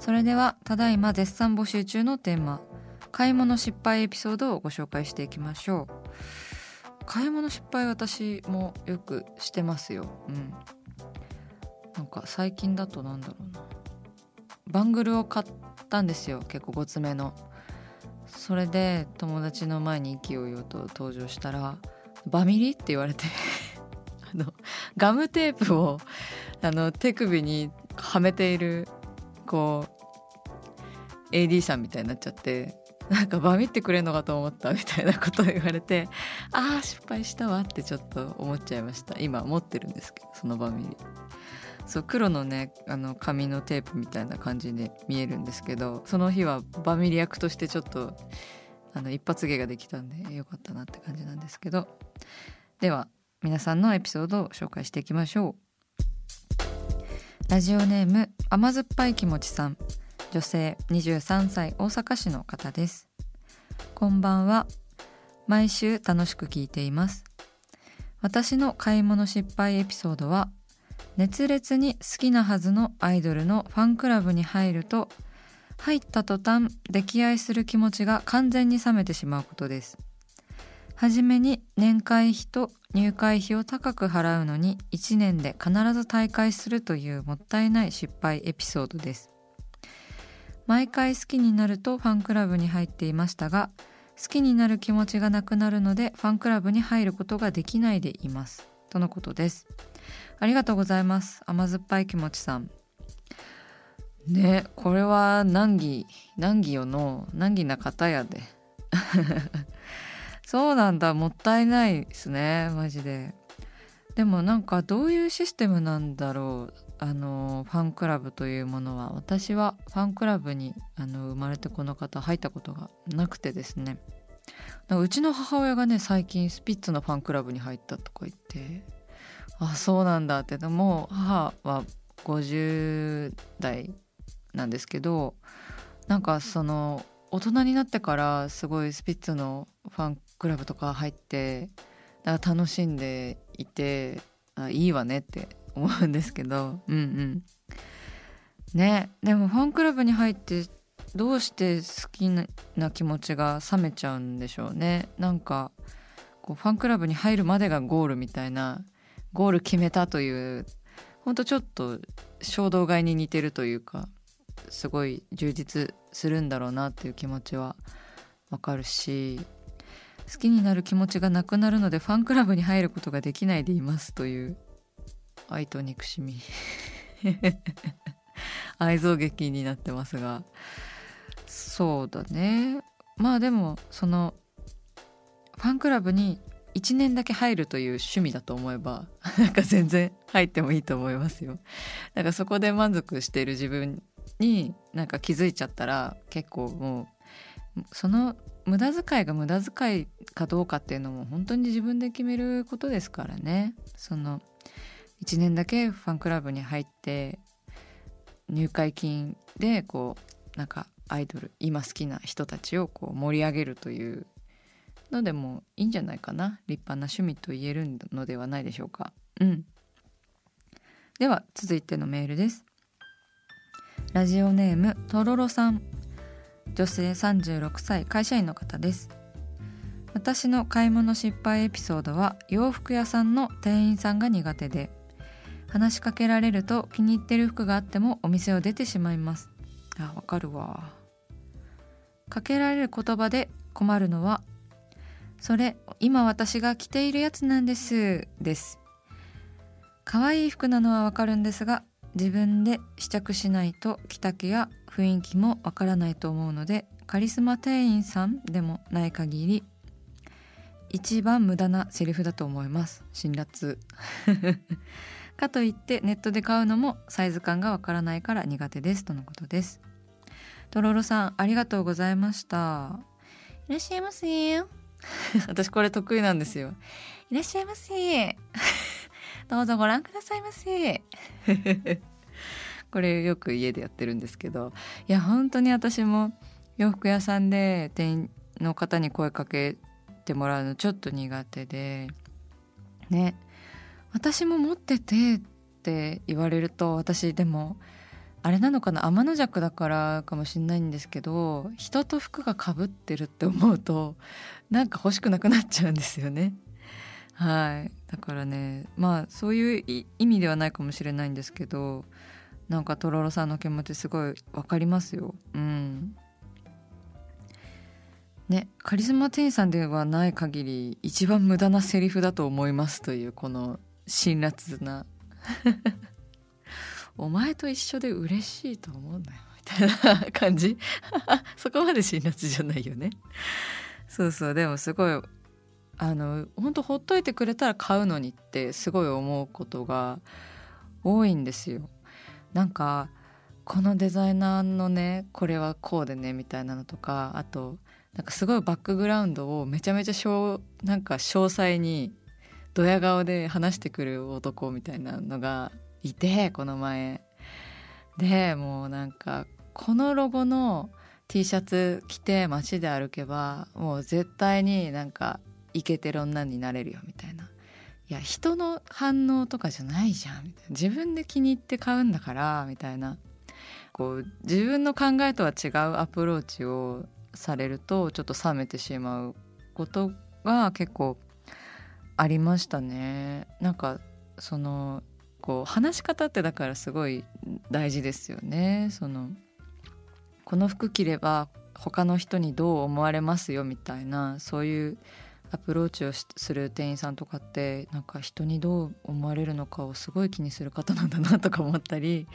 それではただいま絶賛募集中のテーマ、買い物失敗エピソードをご紹介していきましょう。買い物失敗、私もよくしてますよ、なんか最近だとなんだろうな、バングルを買ったんですよ、結構ごつめの。それで友達の前に勢いよと登場したらバミリって言われてガムテープを手首にはめているこう AD さんみたいになっちゃって、なんかバミってくれんのかと思ったみたいなことを言われて、ああ失敗したわってちょっと思っちゃいました。今持ってるんですけど、そのバミリ、そう黒のね紙のテープみたいな感じで見えるんですけど、その日はバミリ役としてちょっと一発芸ができたんでよかったなって感じなんですけど。では皆さんのエピソードを紹介していきましょう。ラジオネーム甘酸っぱい気持ちさん、女性23歳大阪市の方です。こんばんは。毎週楽しく聞いています。私の買い物失敗エピソードは、熱烈に好きなはずのアイドルのファンクラブに入ると、入った途端溺愛する気持ちが完全に冷めてしまうことです。はじめに年会費と入会費を高く払うのに1年で必ず退会するというもったいない失敗エピソードです。毎回好きになるとファンクラブに入っていましたが、好きになる気持ちがなくなるのでファンクラブに入ることができないでいますとのことです。ありがとうございます、甘酸っぱい気持ちさんね。これは難儀な方やでそうなんだ、もったいないですねマジで。でもなんかどういうシステムなんだろう、ファンクラブというものは。私はファンクラブに生まれてこの方入ったことがなくてですね、うちの母親がね最近スピッツのファンクラブに入ったとか言って、あそうなんだって。でも母は50代なんですけど、なんかその大人になってからすごいスピッツのファンクラブとか入って楽しんでいて、あいいわねって思うんですけど、ね。でもファンクラブに入ってどうして好きな気持ちが冷めちゃうんでしょうね。なんかこうファンクラブに入るまでがゴールみたいな、ゴール決めたという、ほんとちょっと衝動買いに似てるというか、すごい充実するんだろうなっていう気持ちはわかるし、好きになる気持ちがなくなるのでファンクラブに入ることができないでいますという愛と憎しみ愛憎劇になってますが、そうだね。まあでもそのファンクラブに1年だけ入るという趣味だと思えば、なんか全然入ってもいいと思いますよ。なんかそこで満足している自分になんか気づいちゃったら、結構もうその無駄遣いが無駄遣いかどうかっていうのも本当に自分で決めることですからね。その1年だけファンクラブに入って入会金でこうなんかアイドル今好きな人たちをこう盛り上げるというのでもいいんじゃないかな、立派な趣味と言えるのではないでしょうか。うん。では続いてのメールです。ラジオネームとろろさん、女性36歳、会社員の方です。私の買い物失敗エピソードは洋服屋さんの店員さんが苦手で、話しかけられると気に入ってる服があってもお店を出てしまいます。あ、わかるわ。かけられる言葉で困るのは、それ今私が着ているやつなんですです。可愛い服なのはわかるんですが、自分で試着しないと着丈や雰囲気もわからないと思うので、カリスマ店員さんでもない限り一番無駄なセリフだと思います。辛辣。かといってネットで買うのもサイズ感がわからないから苦手です、とのことです。とろろさん、ありがとうございました。いらっしゃいませ私これ得意なんですよ。いらっしゃいませどうぞご覧くださいませこれよく家でやってるんですけど、いや本当に私も洋服屋さんで店員の方に声かけてもらうのちょっと苦手でね、私も持っててって言われると、私でもあれなのかな、天の弱だからかもしれないんですけど、人と服が被ってるって思うとなんか欲しくなくなっちゃうんですよね。はい、だからね、まあそういう意味ではないかもしれないんですけど、なんかとろろさんの気持ちすごいわかりますよ。うん。ね、カリスマ店員さんではない限り一番無駄なセリフだと思いますという、この辛辣なお前と一緒で嬉しいと思うんだよみたいな感じそこまで辛辣じゃないよね。そうそう、でもすごいほんとほっといてくれたら買うのにってすごい思うことが多いんですよ。なんかこのデザイナーのねこれはこうでねみたいなのとか、あとなんかすごいバックグラウンドをめちゃめちゃなんか詳細にドヤ顔で話してくる男みたいなのがいて、この前でもうなんかこのロゴの T シャツ着て街で歩けばもう絶対になんかイケてる女になれるよみたいな、いや人の反応とかじゃないじゃんみたいな、自分で気に入って買うんだからみたいな、こう自分の考えとは違うアプローチをされるとちょっと冷めてしまうことが結構ありましたね。なんかそのこう話し方ってだからすごい大事ですよね。そのこの服着れば他の人にどう思われますよみたいな、そういうアプローチをする店員さんとかってなんか人にどう思われるのかをすごい気にする方なんだなとか思ったり、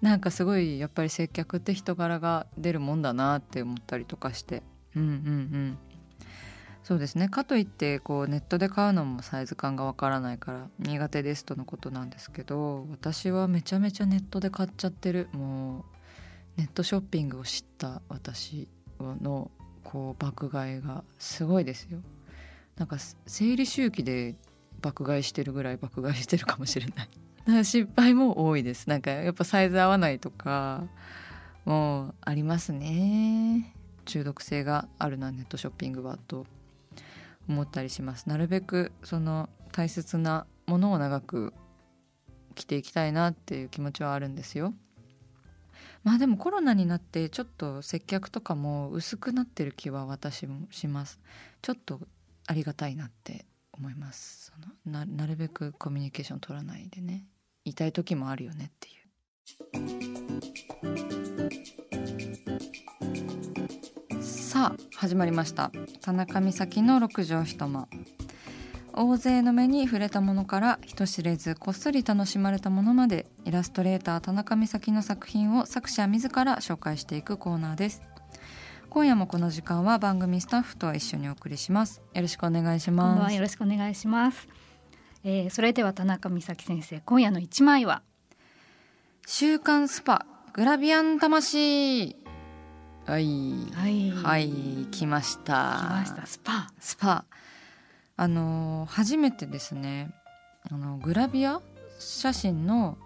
なんかすごいやっぱり接客って人柄が出るもんだなって思ったりとかして、うんうんうん、そうですね。かといってこうネットで買うのもサイズ感がわからないから苦手です、とのことなんですけど、私はめちゃめちゃネットで買っちゃってる。もうネットショッピングを知った私のこう爆買いがすごいですよ。なんか生理周期で爆買いしてるぐらい爆買いしてるかもしれない。失敗も多いです。なんかやっぱサイズ合わないとかもありますね。中毒性があるなネットショッピングはと思ったりします。なるべくその大切なものを長く着ていきたいなっていう気持ちはあるんですよ。まあでもコロナになってちょっと接客とかも薄くなってる気は私もします。ちょっとありがたいなって思います。その なるべくコミュニケーション取らないでね、痛い時もあるよねっていう。さあ始まりました、田中美咲の六畳一間。大勢の目に触れたものから人知れずこっそり楽しまれたものまで、イラストレーター田中美咲の作品を作者自ら紹介していくコーナーです。今夜もこの時間は番組スタッフと一緒にお送りします。よろしくお願いします。こんばんは、よろしくお願いします。それでは田中美咲先生、今夜の一枚は週刊スパグラビアン魂。はい、はい、来ました。スパ初めてですね、グラビア写真の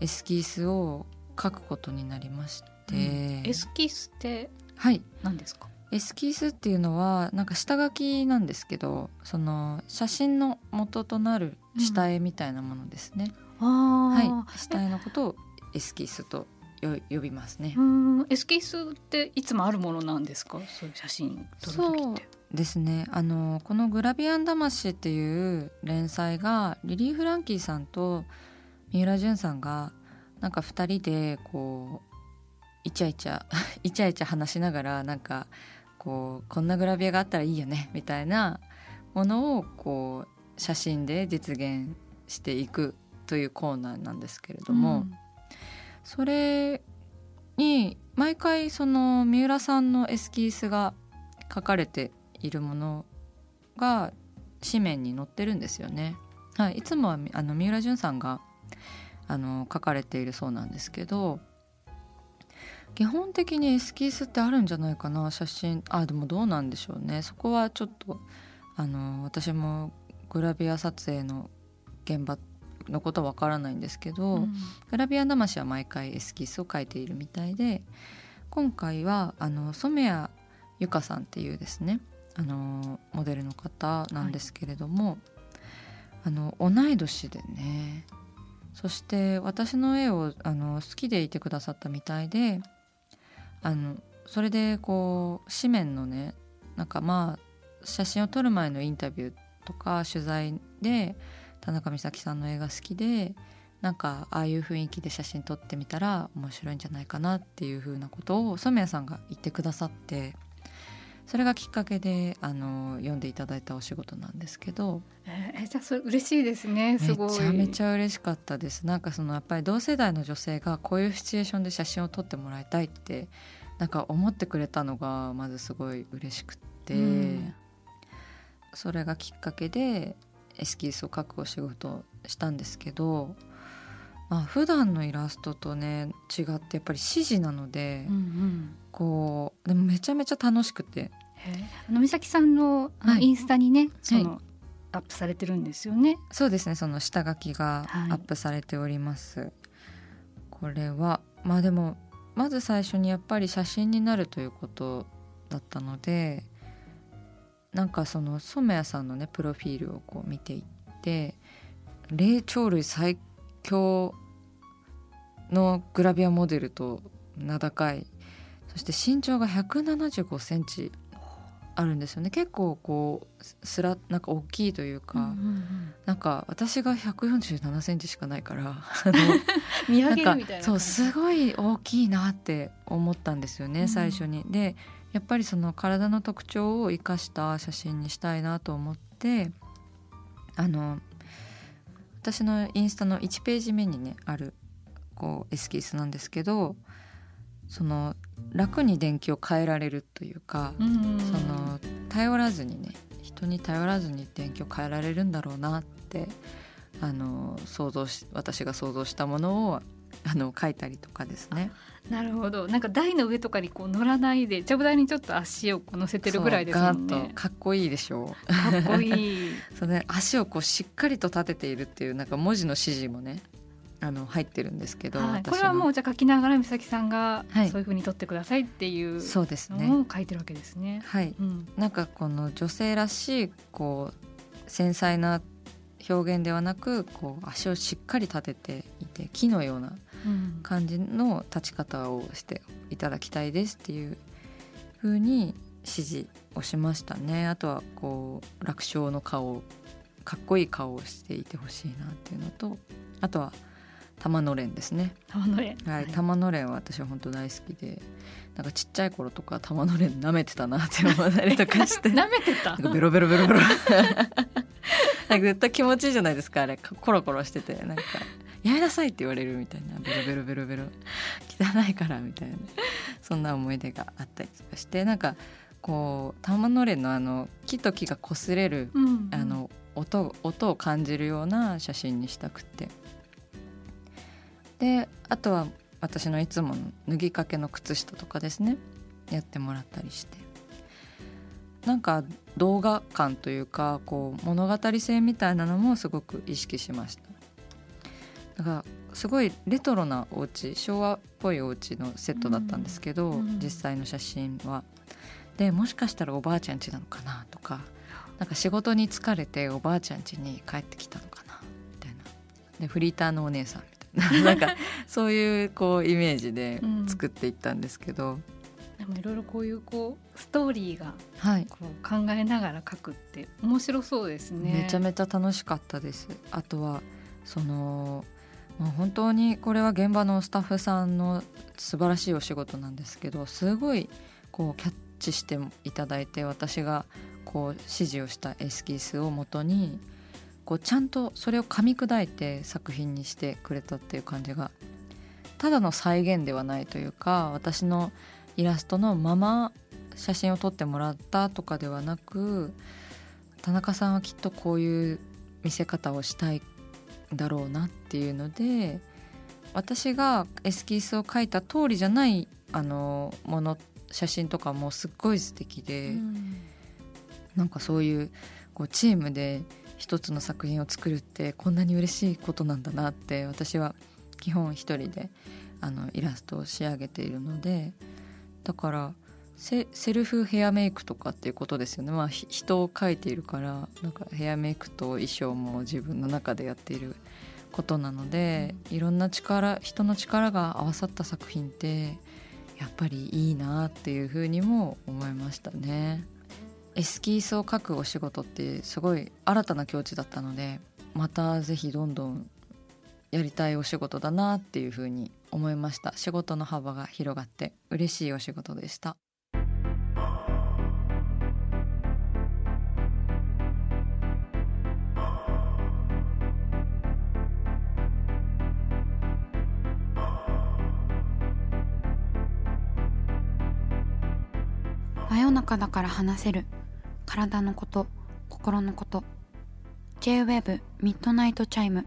エスキースを描くことになりまして、うん、エスキースって何ですか？はい、エスキースっていうのはなんか下書きなんですけど、その写真の元となる下絵みたいなものですね、うん、はい、下絵のことをエスキースと呼びますね。うん、エスキースっていつもあるものなんですか？そういう写真撮るときって。そうですね、このグラビアン魂っていう連載がリリー・フランキーさんと三浦淳さんがなんか2人でこうイチャイチャ話しながら、なんかこうこんなグラビアがあったらいいよねみたいなものをこう写真で実現していくというコーナーなんですけれども、うん、それに毎回その三浦さんのエスキースが書かれているものが紙面に載ってるんですよね。はい、いつもは三浦淳さんが書かれているそうなんですけど、基本的にエスキースってあるんじゃないかな、写真。あ、でもどうなんでしょうね。そこはちょっと私もグラビア撮影の現場のことはわからないんですけど、うん、グラビア魂は毎回エスキースを書いているみたいで、今回は染谷由香さんっていうですね、モデルの方なんですけれども、はい、同い年でね、そして私の絵を好きでいてくださったみたいで、それでこう紙面のね、なんかまあ写真を撮る前のインタビューとか取材で田中美咲さんの絵が好きで、なんかああいう雰囲気で写真撮ってみたら面白いんじゃないかなっていう風なことを染谷さんが言ってくださって、それがきっかけで読んでいただいたお仕事なんですけど、じゃあそれ嬉しいですね。すごいめちゃめちゃ嬉しかったです。なんかそのやっぱり同世代の女性がこういうシチュエーションで写真を撮ってもらいたいってなんか思ってくれたのがまずすごい嬉しくって、うん、それがきっかけでエスキースを描くお仕事をしたんですけど、まあ、普段のイラストとね違ってやっぱり指示なので、うんうん、こうでもめちゃめちゃ楽しくて、美咲さんのインスタにね、はい、そのアップされてるんですよね。そうですね、その下書きがアップされております、はい、これはまあでもまず最初にやっぱり写真になるということだったので、なんかその染谷さんのねプロフィールをこう見ていって、霊長類最高今日のグラビアモデルと名高い、そして身長が175センチあるんですよね。結構こうすらなんか大きいというか、うんうんうん、なんか私が147センチしかないから見上げるみたいな、そうすごい大きいなって思ったんですよね最初に、うん、でやっぱりその体の特徴を生かした写真にしたいなと思って、私のインスタの1ページ目にねあるこうエスキースなんですけど、その楽に電気を変えられるというか、うん、その頼らずにね、人に頼らずに電気を変えられるんだろうなって私が想像したものを書いたりとかですね。なるほど、なんか台の上とかにこう乗らないでちゃぶ台にちょっと足をこう乗せてるぐらいですもんね。ガーッとかっこいいでしょう。かっこいいそう、ね、足をこうしっかりと立てているっていうなんか文字の指示もね入ってるんですけど、はい、これはもうじゃあ書きながら美咲さんがそういう風に撮ってくださいっていうのを書いてるわけですね。はい、うん、なんかこの女性らしいこう繊細な表現ではなく、こう足をしっかり立てていて木のような感じの立ち方をしていただきたいですっていう風に指示をしましたね。あとはこう楽勝の顔、かっこいい顔をしていてほしいなっていうのと、あとは玉のれんですね。玉のれん、はい、玉のれんは私は本当大好きで、なんかちっちゃい頃とか玉のれん舐めてたなって思ったりとかして舐めてた、なんかベロベロ絶対気持ちいいじゃないですか、あれコロコロしてて、なんかやめなさいって言われるみたいな、ベロベロ汚いからみたいな、そんな思い出があったりとかして、なんかこう玉のれんの木と木が擦れる、うんうん、音を感じるような写真にしたくて、であとは私のいつもの脱ぎかけの靴下とかですねやってもらったりして、なんか動画感というかこう物語性みたいなのもすごく意識しました。だからすごいレトロなお家、昭和っぽいお家のセットだったんですけど、実際の写真はで、もしかしたらおばあちゃん家なのかなとか、なんか仕事に疲れておばあちゃん家に帰ってきたのかなみたいな、でフリーターのお姉さんみたいななんかそういうこうイメージで作っていったんですけど、でもいろいろこういうこうストーリーがこう考えながら書くって面白そうですね、はい、めちゃめちゃ楽しかったです。あとはそのもう本当にこれは現場のスタッフさんの素晴らしいお仕事なんですけど、すごいこうキャッチしていただいて、私がこう指示をしたエスキースをもとにこうちゃんとそれを噛み砕いて作品にしてくれたっていう感じが、ただの再現ではないというか、私のイラストのまま写真を撮ってもらったとかではなく、田中さんはきっとこういう見せ方をしたいだろうなっていうので、私がエスキースを描いた通りじゃないもの、写真とかもすっごい素敵で、なんかそういう、こうチームで一つの作品を作るってこんなに嬉しいことなんだなって、私は基本一人でイラストを仕上げているので、だからセルフヘアメイクとかっていうことですよね、まあ、人を描いているから、なんかヘアメイクと衣装も自分の中でやっていることなので、いろんな力、人の力が合わさった作品ってやっぱりいいなっていうふうにも思いましたね。エスキースを描くお仕事ってすごい新たな境地だったので、またぜひどんどんやりたいお仕事だなっていうふうに思いました。仕事の幅が広がって嬉しいお仕事でした。真夜中だから話せる体のこと、心のこと、 J-WAVE ミッドナイトチャイム